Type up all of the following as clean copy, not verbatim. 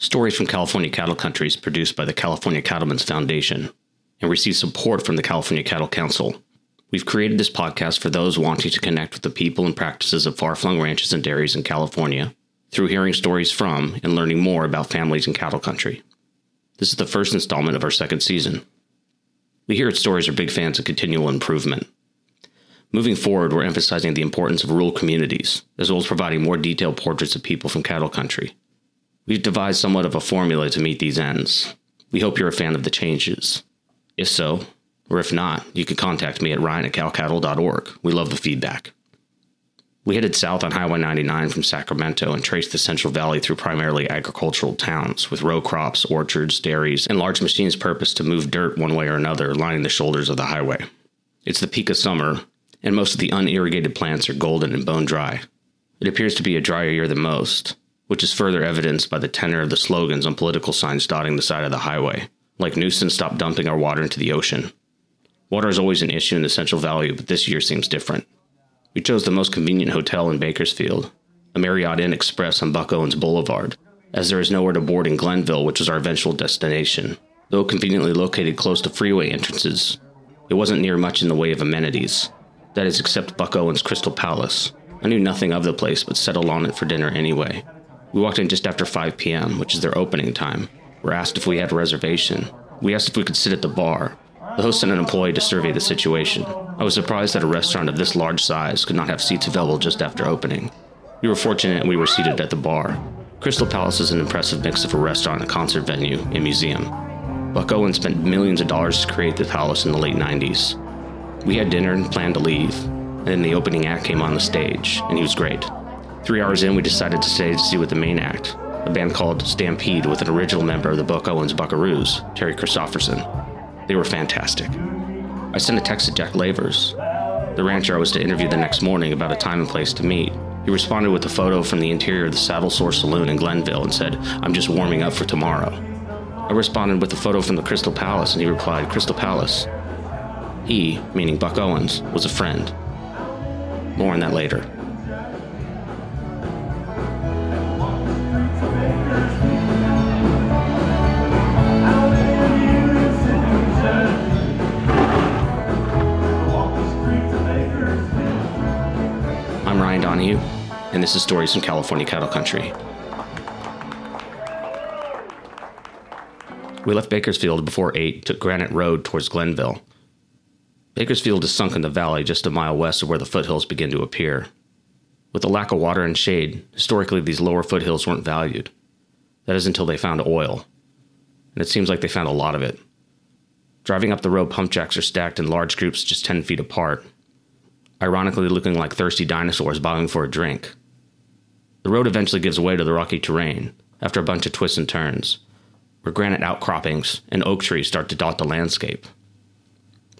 Stories from California cattle country is produced by the California Cattlemen's Foundation and receives support from the California Cattle Council. We've created this podcast for those wanting to connect with the people and practices of far-flung ranches and dairies in California through hearing stories from and learning more about families in cattle country. This is the first installment of our second season. We here at Stories are big fans of continual improvement. Moving forward, we're emphasizing the importance of rural communities, as well as providing more detailed portraits of people from cattle country. We've devised somewhat of a formula to meet these ends. We hope you're a fan of the changes. If so, or if not, you can contact me at ryan@calcattle.org. We love the feedback. We headed south on Highway 99 from Sacramento and traced the Central Valley through primarily agricultural towns, with row crops, orchards, dairies, and large machines purposed to move dirt one way or another, lining the shoulders of the highway. It's the peak of summer, and most of the unirrigated plants are golden and bone dry. It appears to be a drier year than most, which is further evidenced by the tenor of the slogans on political signs dotting the side of the highway, like "Nuisance, stop dumping our water into the ocean." Water is always an issue in the Central Valley, but this year seems different. We chose the most convenient hotel in Bakersfield, a Marriott Inn Express on Buck Owens Boulevard, as there is nowhere to board in Glennville, which is our eventual destination. Though conveniently located close to freeway entrances, it wasn't near much in the way of amenities. That is, except Buck Owens' Crystal Palace. I knew nothing of the place, but settled on it for dinner anyway. We walked in just after 5 p.m., which is their opening time. We're asked if we had a reservation. We asked if we could sit at the bar. The host sent an employee to survey the situation. I was surprised that a restaurant of this large size could not have seats available just after opening. We were fortunate and we were seated at the bar. Crystal Palace is an impressive mix of a restaurant, a concert venue, and museum. Buck Owens spent millions of dollars to create the palace in the late 90s. We had dinner and planned to leave, and then the opening act came on the stage, and he was great. 3 hours in, we decided to stay to see what the main act, a band called Stampede with an original member of the Buck Owens Buckaroos, Terry Christofferson. They were fantastic. I sent a text to Jack Lavers, the rancher I was to interview the next morning, about a time and place to meet. He responded with a photo from the interior of the Saddlesore Saloon in Glennville and said, "I'm just warming up for tomorrow." I responded with a photo from the Crystal Palace, and he replied, "Crystal Palace." He, meaning Buck Owens, was a friend. More on that later. And this is Stories from California Cattle Country. We left Bakersfield before 8, took Granite Road towards Glennville. Bakersfield is sunk in the valley just a mile west of where the foothills begin to appear. With the lack of water and shade, historically these lower foothills weren't valued. That is until they found oil. And it seems like they found a lot of it. Driving up the road, pump jacks are stacked in large groups just 10 feet apart, ironically looking like thirsty dinosaurs bobbing for a drink. The road eventually gives way to the rocky terrain, after a bunch of twists and turns, where granite outcroppings and oak trees start to dot the landscape.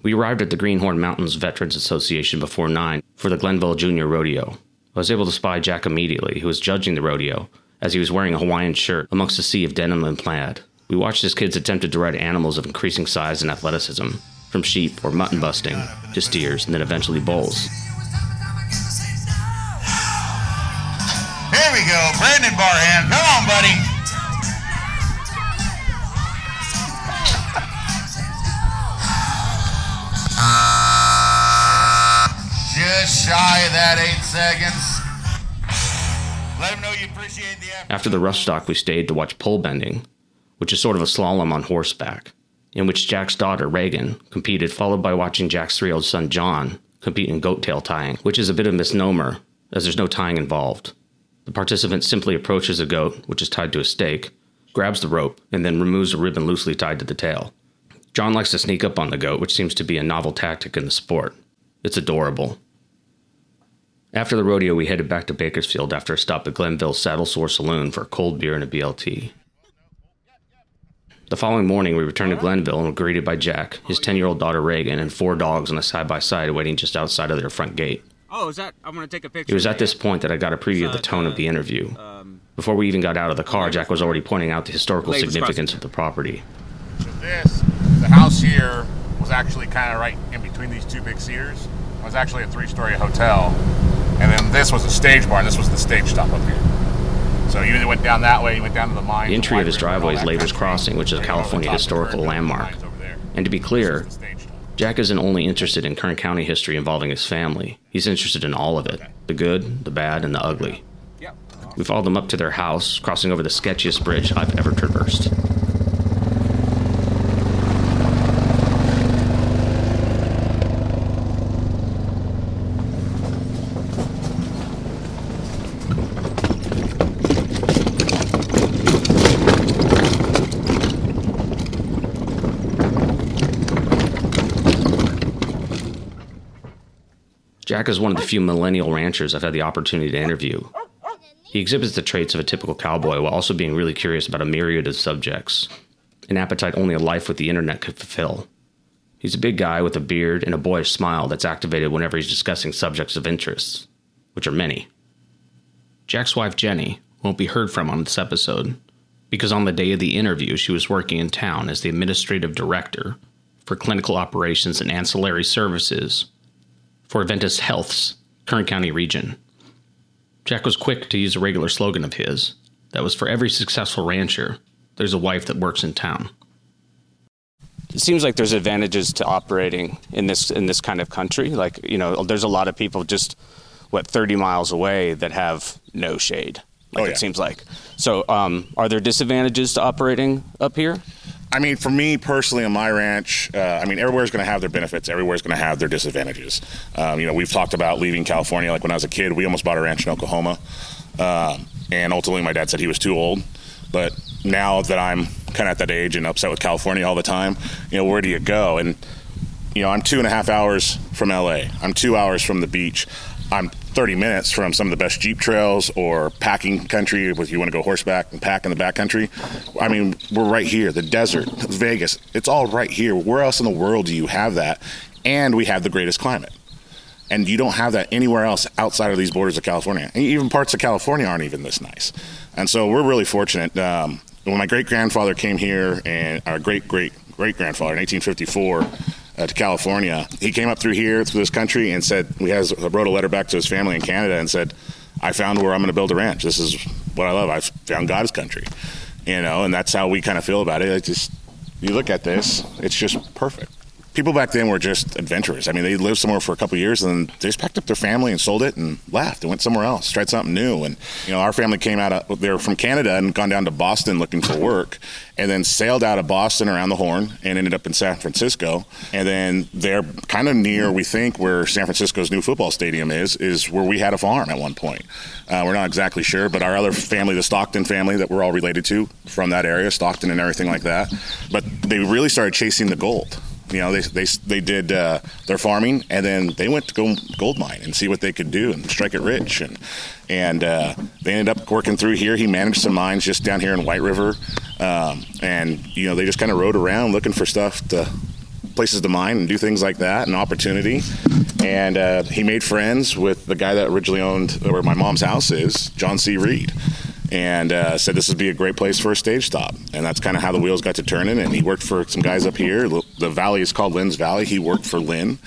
We arrived at the Greenhorn Mountains Veterans Association before 9 for the Glennville Junior Rodeo. I was able to spy Jack immediately, who was judging the rodeo, as he was wearing a Hawaiian shirt amongst a sea of denim and plaid. We watched as kids attempted to ride animals of increasing size and athleticism, from sheep or mutton busting to steers and then eventually bulls. Here we go, Brandon Barham. Come on, buddy. Just shy of that 8 seconds. Let him know you appreciate the effort. After the rough stock, we stayed to watch pole bending, which is sort of a slalom on horseback, in which Jack's daughter, Reagan, competed, followed by watching Jack's 3-year-old son, John, compete in goat tail tying, which is a bit of a misnomer, as there's no tying involved. The participant simply approaches a goat, which is tied to a stake, grabs the rope, and then removes a ribbon loosely tied to the tail. John likes to sneak up on the goat, which seems to be a novel tactic in the sport. It's adorable. After the rodeo, we headed back to Bakersfield after a stop at Glennville's Saddlesore Saloon for a cold beer and a BLT. The following morning, we returned to Glennville and were greeted by Jack, his 10-year-old daughter Reagan, and 4 dogs on a side-by-side waiting just outside of their front gate. Oh, is that? I'm going to take a picture. It was at this point that I got a preview of the tone of the interview. Before we even got out of the car, Jack was already pointing out the historical significance of the property. So this, the house here, was actually kind of right in between these two big cedars. It was actually a 3-story hotel. And then this was a stage barn. This was the stage stop up here. So you either went down that way, you went down to the mine. The entry of his driveway is Labor's Crossing, which is a California historical landmark. And to be clear, Jack isn't only interested in Kern County history involving his family. He's interested in all of it, the good, the bad, and the ugly. We followed them up to their house, crossing over the sketchiest bridge I've ever traversed. Jack is one of the few millennial ranchers I've had the opportunity to interview. He exhibits the traits of a typical cowboy while also being really curious about a myriad of subjects, an appetite only a life with the internet could fulfill. He's a big guy with a beard and a boyish smile that's activated whenever he's discussing subjects of interest, which are many. Jack's wife, Jenny, won't be heard from on this episode because on the day of the interview, she was working in town as the administrative director for clinical operations and ancillary services for Adventist Health's Kern County region. Jack was quick to use a regular slogan of his that was, for every successful rancher, there's a wife that works in town. It seems like there's advantages to operating in this kind of country. Like, you know, there's a lot of people just, 30 miles away that have no shade. Like, It seems like. So are there disadvantages to operating up here? I mean, for me personally on my ranch, everywhere's going to have their benefits. Everywhere's going to have their disadvantages. We've talked about leaving California. Like when I was a kid, we almost bought a ranch in Oklahoma. And ultimately my dad said he was too old. But now that I'm kind of at that age and upset with California all the time, where do you go? And, I'm 2.5 hours from L.A. I'm 2 hours from the beach. I'm 30 minutes from some of the best Jeep trails or packing country if you want to go horseback and pack in the backcountry. I mean, we're right here, the desert, Vegas, it's all right here. Where else in the world do you have that? And we have the greatest climate. And you don't have that anywhere else outside of these borders of California. And even parts of California aren't even this nice. And so we're really fortunate. When my great-grandfather came here and our great-great-great-grandfather in 1854, to California, he came up through this country and said, wrote a letter back to his family in Canada and said, I found where I'm going to build a ranch. This is what I love. I found God's country, and that's how we kind of feel about it. You look at this, it's just perfect. People back then were just adventurers. I mean, they lived somewhere for a couple of years and they just packed up their family and sold it and left and went somewhere else, tried something new. And, our family came they were from Canada and gone down to Boston looking for work and then sailed out of Boston around the Horn and ended up in San Francisco. And then they're kind of near, we think, where San Francisco's new football stadium is where we had a farm at one point. We're not exactly sure, but our other family, the Stockton family that we're all related to from that area, Stockton and everything like that. But they really started chasing the gold. They did their farming, and then they went to go gold mine and see what they could do and strike it rich. And they ended up working through here. He managed some mines just down here in White River. And they just kind of rode around looking for places to mine and do things like that and opportunity. And he made friends with the guy that originally owned where my mom's house is, John C. Reed. And said this would be a great place for a stage stop. And that's kind of how the wheels got to turning. And he worked for some guys up here. The valley is called Lynn's Valley. He worked for Lynn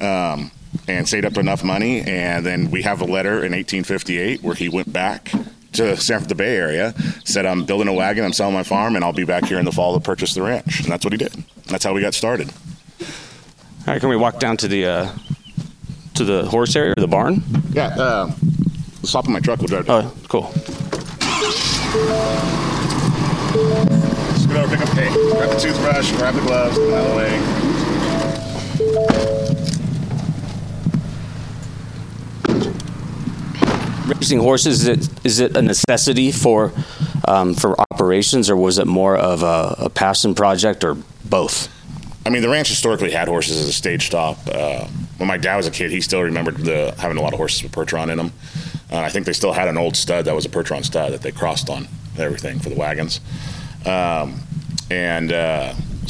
and saved up enough money. And then we have a letter in 1858 where he went back to the Bay Area, said, I'm building a wagon, I'm selling my farm, and I'll be back here in the fall to purchase the ranch. And that's what he did. That's how we got started. All right, can we walk down to the horse area or the barn? Yeah, let's hop in my truck. We'll drive down. Oh, cool. Scoot over, pick up hay. Grab the toothbrush, grab the gloves, out of the way. Raising horses, is it a necessity for operations, or was it more of a passion project, or both? I mean, the ranch historically had horses as a stage stop. When my dad was a kid, he still remembered having a lot of horses with Percheron in them. I think they still had an old stud that was a Percheron stud that they crossed on everything for the wagons.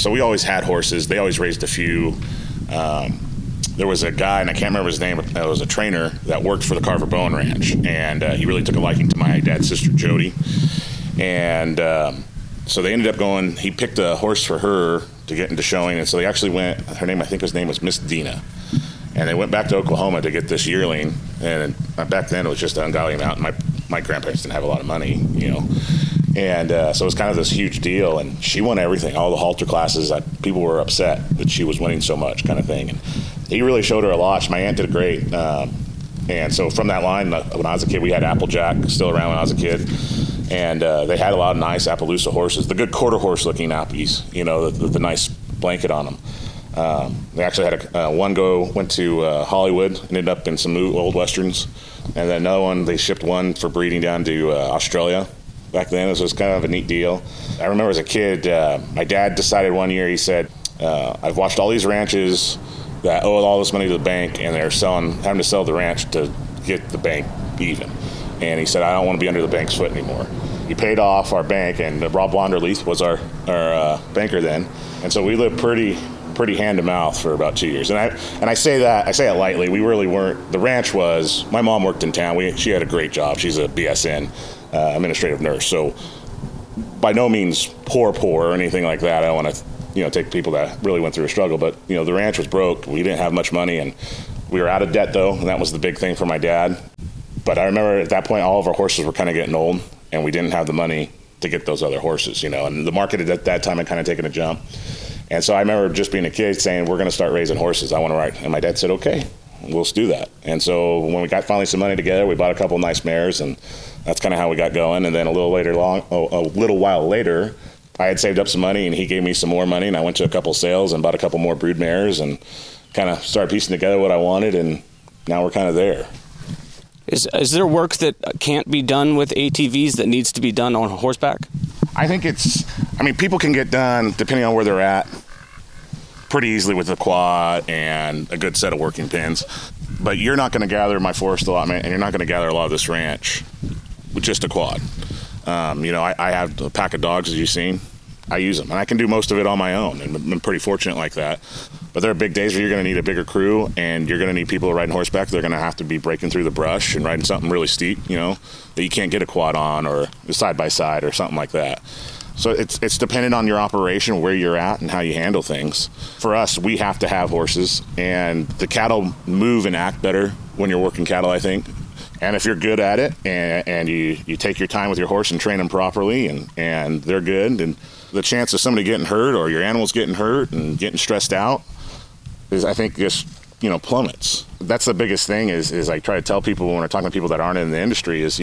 So we always had horses. They always raised a few. There was a guy, and I can't remember his name, but it was a trainer that worked for the Carver Bowen Ranch. And he really took a liking to my dad's sister, Jody. And so they ended up going, he picked a horse for her to get into showing. And so they actually went, his name was Miss Dina. And they went back to Oklahoma to get this yearling. And back then, it was just an ungodly amount. My my grandparents didn't have a lot of money, you know. And so it was kind of this huge deal, and she won everything, all the halter classes. People were upset that she was winning so much, kind of thing. And he really showed her a lot. My aunt did great. And so from that line, when I was a kid, we had Applejack still around when I was a kid. And they had a lot of nice Appaloosa horses, the good quarter horse looking Appies, you know, the nice blanket on them. They actually had one went to Hollywood and ended up in some old westerns. And then another one, they shipped one for breeding down to Australia. Back then, this was kind of a neat deal. I remember as a kid, my dad decided one year, he said, I've watched all these ranches that owe all this money to the bank, and they're having to sell the ranch to get the bank even. And he said, I don't want to be under the bank's foot anymore. He paid off our bank, and Rob Wanderleith was our banker then. And so we lived pretty hand to mouth for about 2 years. And I say that, I say it lightly, we really weren't. The ranch was, my mom worked in town. She had a great job. She's a BSN, administrative nurse. So by no means poor or anything like that. I don't want to, take people that really went through a struggle, but the ranch was broke. We didn't have much money, and we were out of debt though. And that was the big thing for my dad. But I remember at that point, all of our horses were kind of getting old, and we didn't have the money to get those other horses, and the market at that time had kind of taken a jump. And so I remember just being a kid saying, we're going to start raising horses. I want to ride. And my dad said, okay, we'll do that. And so when we got finally some money together, we bought a couple of nice mares, and that's kind of how we got going. And then a little while later, I had saved up some money, and he gave me some more money, and I went to a couple sales and bought a couple more brood mares and kind of started piecing together what I wanted. And now we're kind of there. Is there work that can't be done with ATVs that needs to be done on horseback? I think people can get done, depending on where they're at, pretty easily with a quad and a good set of working pins. But you're not going to gather my forest allotment, and you're not going to gather a lot of this ranch with just a quad. I have a pack of dogs, as you've seen. I use them, and I can do most of it on my own, and I'm pretty fortunate like that. But there are big days where you're going to need a bigger crew, and you're going to need people riding horseback. They're going to have to be breaking through the brush and riding something really steep, that you can't get a quad on, or side by side or something like that. So it's dependent on your operation, where you're at, and how you handle things. For us, we have to have horses, and the cattle move and act better when you're working cattle, I think. And if you're good at it, and you take your time with your horse and train them properly, and they're good, and the chance of somebody getting hurt or your animals getting hurt and getting stressed out is, I think, just plummets. That's the biggest thing is I try to tell people when I'm talking to people that aren't in the industry is,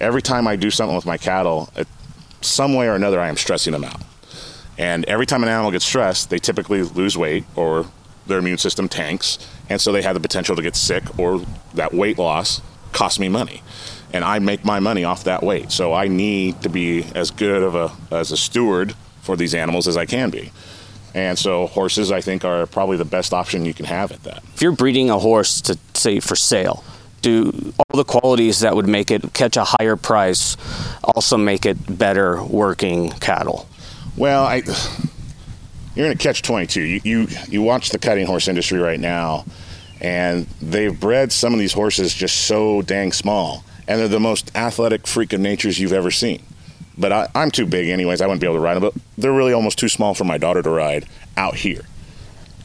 every time I do something with my cattle, some way or another, I am stressing them out. And every time an animal gets stressed, they typically lose weight, or their immune system tanks, and so they have the potential to get sick, or that weight loss costs me money. And I make my money off that weight. So I need to be as good of a steward for these animals as I can be. And so horses, I think, are probably the best option you can have at that. If you're breeding a horse to, say, for sale, do all the qualities that would make it catch a higher price also make it better working cattle? Well, you're going to catch 22. You watch the cutting horse industry right now, and they've bred some of these horses just so dang small. And they're the most athletic freak of natures you've ever seen. But I'm too big anyways. I wouldn't be able to ride them. But they're really almost too small for my daughter to ride out here.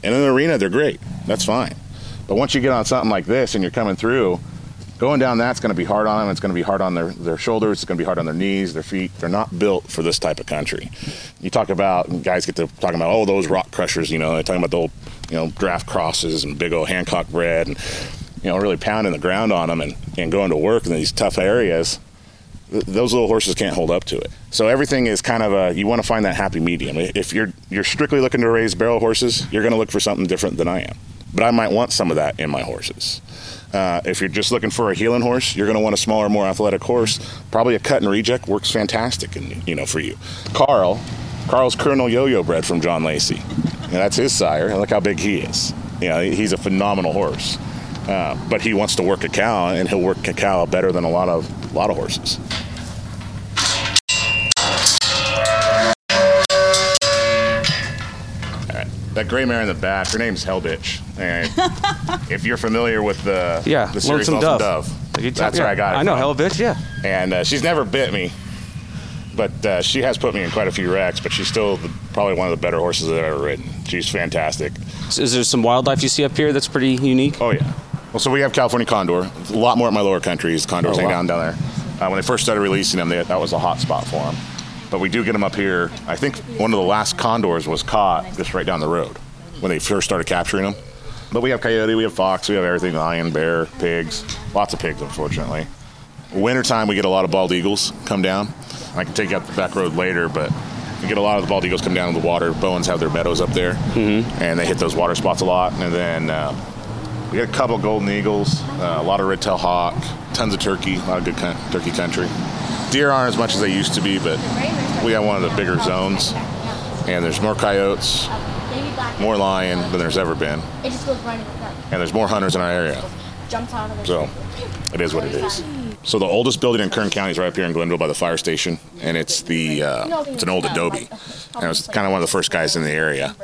And in the arena, they're great. That's fine. But once you get on something like this and you're coming through, going down that's going to be hard on them. It's going to be hard on their shoulders. It's going to be hard on their knees, their feet. They're not built for this type of country. You talk about, guys get to talking about, oh, those rock crushers, they're talking about the old, draft crosses and big old Hancock bred and, really pounding the ground on them and going to work in these tough areas. Those little horses can't hold up to it. So everything is kind of you want to find that happy medium. If you're strictly looking to raise barrel horses, you're going to look for something different than I am. But I might want some of that in my horses. If you're just looking for a heeling horse, you're going to want a smaller, more athletic horse. Probably a cut and reject works fantastic, for you. Carl's Colonel Yo-Yo bred from John Lacey. And that's his sire. And look how big he is. He's a phenomenal horse. But he wants to work a cow, and he'll work a cow better than a lot of horses. All right. That gray mare in the back, her name's Hellbitch. And if you're familiar with the series Lonesome Dove, that's where I got it. I know Hellbitch, yeah. And she's never bit me, but she has put me in quite a few wrecks. But she's still probably one of the better horses that I've ever ridden. She's fantastic. So is there some wildlife you see up here that's pretty unique? Oh yeah. Well, so we have California condor. A lot more at my lower country. Condors hang down there. When they first started releasing them, that was a hot spot for them. But we do get them up here. I think one of the last condors was caught just right down the road when they first started capturing them. But we have coyote, we have fox, we have everything, lion, bear, pigs, lots of pigs, unfortunately. Wintertime, we get a lot of bald eagles come down. I can take you up the back road later, but we get a lot of the bald eagles come down to the water. Bowens have their meadows up there, and they hit those water spots a lot. And then we get a couple golden eagles, a lot of red-tailed hawk, tons of turkey, a lot of good turkey country. Deer aren't as much as they used to be, but we have one of the bigger zones, and there's more coyotes, more lion than there's ever been, and there's more hunters in our area. So it is what it is. So the oldest building in Kern County is right up here in Glennville by the fire station, and it's an old adobe, and it was kind of one of the first guys in the area.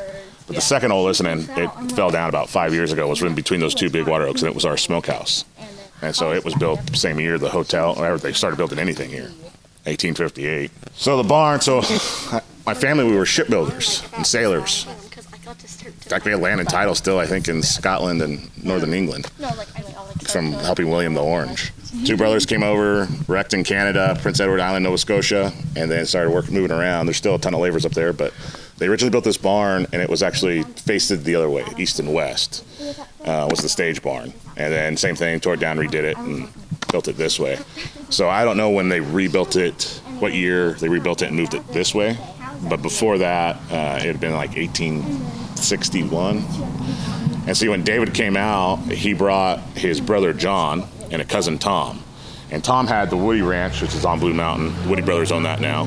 But the second oldest, and then it fell down about 5 years ago, was in between those two big water oaks, and it was our smokehouse. And so it was built same year the hotel, or they started building anything here, 1858. So the barn, my family, we were shipbuilders and sailors. In fact, we had land and title still, I think, in Scotland and northern England from helping William the Orange. Two brothers came over, wrecked in Canada, Prince Edward Island, Nova Scotia, and then started moving around. There's still a ton of Lavers up there, but they originally built this barn, and it was actually faced the other way, east and west, was the stage barn. And then same thing, tore it down, redid it, and built it this way. So I don't know when they rebuilt it, what year they rebuilt it and moved it this way. But before that, it had been like 1861. And see, when David came out, he brought his brother John and a cousin Tom. And Tom had the Woody Ranch, which is on Blue Mountain. The Woody brothers own that now,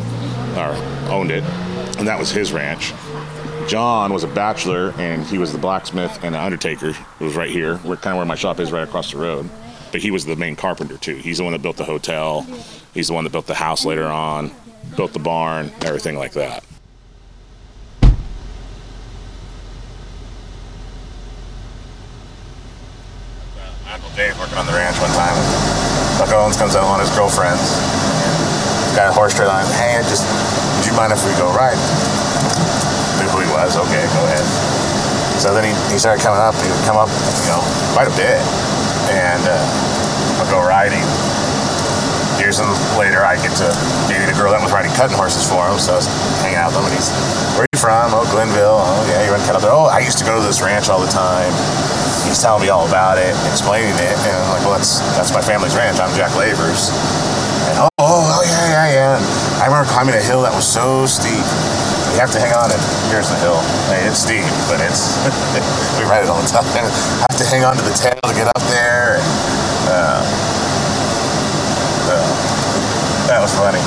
or owned it, and that was his ranch. John was a bachelor, and he was the blacksmith and the undertaker. It was right here, kind of where my shop is, right across the road. But he was the main carpenter, too. He's the one that built the hotel. He's the one that built the house later on, built the barn, everything like that. Uncle Dave working on the ranch one time. Buck Owens comes out with his girlfriends. He's got a horse trailer on. Hey, would you mind if we go ride? Knew who he was. Okay, go ahead. So then he started coming up. He would come up, quite a bit. And I'll go riding. Years later, I get to dating a girl that was riding cutting horses for him. So I was hanging out with him. And he's, where are you from? Oh, Glennville. Oh, yeah, you run cattle there. Oh, I used to go to this ranch all the time. He's telling me all about it, explaining it, and I'm like, well, that's my family's ranch. I'm Jack Lavers. And oh yeah. And I remember climbing a hill that was so steep. You have to hang on it. Here's the hill. Hey, it's steep, but we ride it all the time. I have to hang on to the tail to get up there. And, that was funny.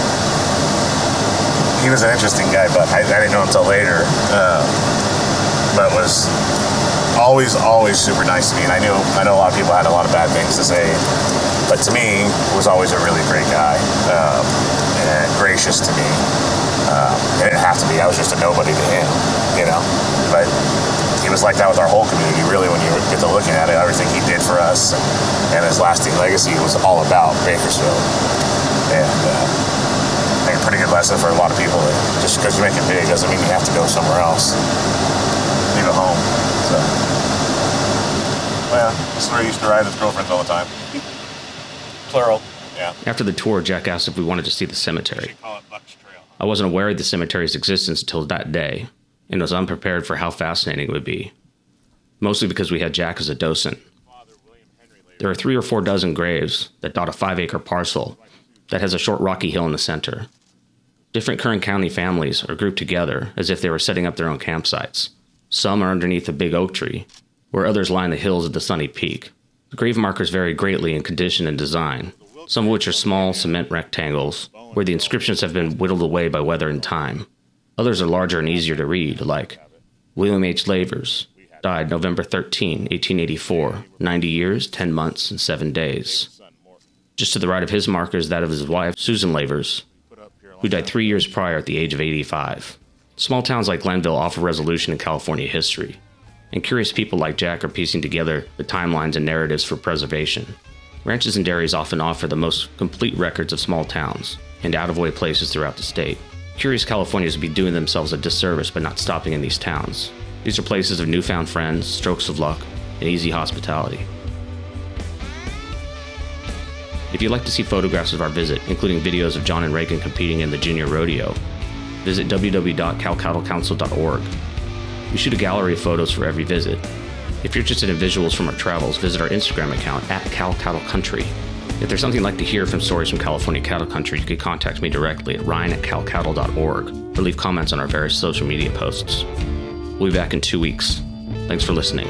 He was an interesting guy, but I didn't know him until later. But was always super nice to me, and I know a lot of people had a lot of bad things to say, but to me was always a really great guy, and gracious to me. It didn't have to be, I was just a nobody to him, but he was like that with our whole community, really, when you get to looking at it. Everything he did for us and his lasting legacy was all about Bakersfield, and I think a pretty good lesson for a lot of people. Just because you make it big doesn't mean you have to go somewhere else, even home. Well, this is where he used to ride his girlfriends all the time. Plural. Yeah. After the tour, Jack asked if we wanted to see the cemetery. Call it Buck's Trail. I wasn't aware of the cemetery's existence until that day, and was unprepared for how fascinating it would be, mostly because we had Jack as a docent. There are 3 or 4 dozen graves that dot a 5-acre parcel that has a short rocky hill in the center. Different Kern County families are grouped together as if they were setting up their own campsites. Some are underneath a big oak tree, where others line the hills of the sunny peak. The grave markers vary greatly in condition and design, some of which are small cement rectangles, where the inscriptions have been whittled away by weather and time. Others are larger and easier to read, like William H. Lavers, died November 13, 1884, 90 years, 10 months, and 7 days. Just to the right of his marker is that of his wife, Susan Lavers, who died 3 years prior at the age of 85. Small towns like Glennville offer resolution in California history, and curious people like Jack are piecing together the timelines and narratives for preservation. Ranches and dairies often offer the most complete records of small towns and out-of-way places throughout the state. Curious Californians would be doing themselves a disservice by not stopping in these towns. These are places of newfound friends, strokes of luck, and easy hospitality. If you'd like to see photographs of our visit, including videos of John and Reagan competing in the Junior Rodeo, visit www.calcattlecouncil.org. We shoot a gallery of photos for every visit. If you're interested in visuals from our travels, visit our Instagram account at CalCattleCountry. If there's something you'd like to hear from stories from California Cattle Country, you can contact me directly at ryan@calcattle.org or leave comments on our various social media posts. We'll be back in 2 weeks. Thanks for listening.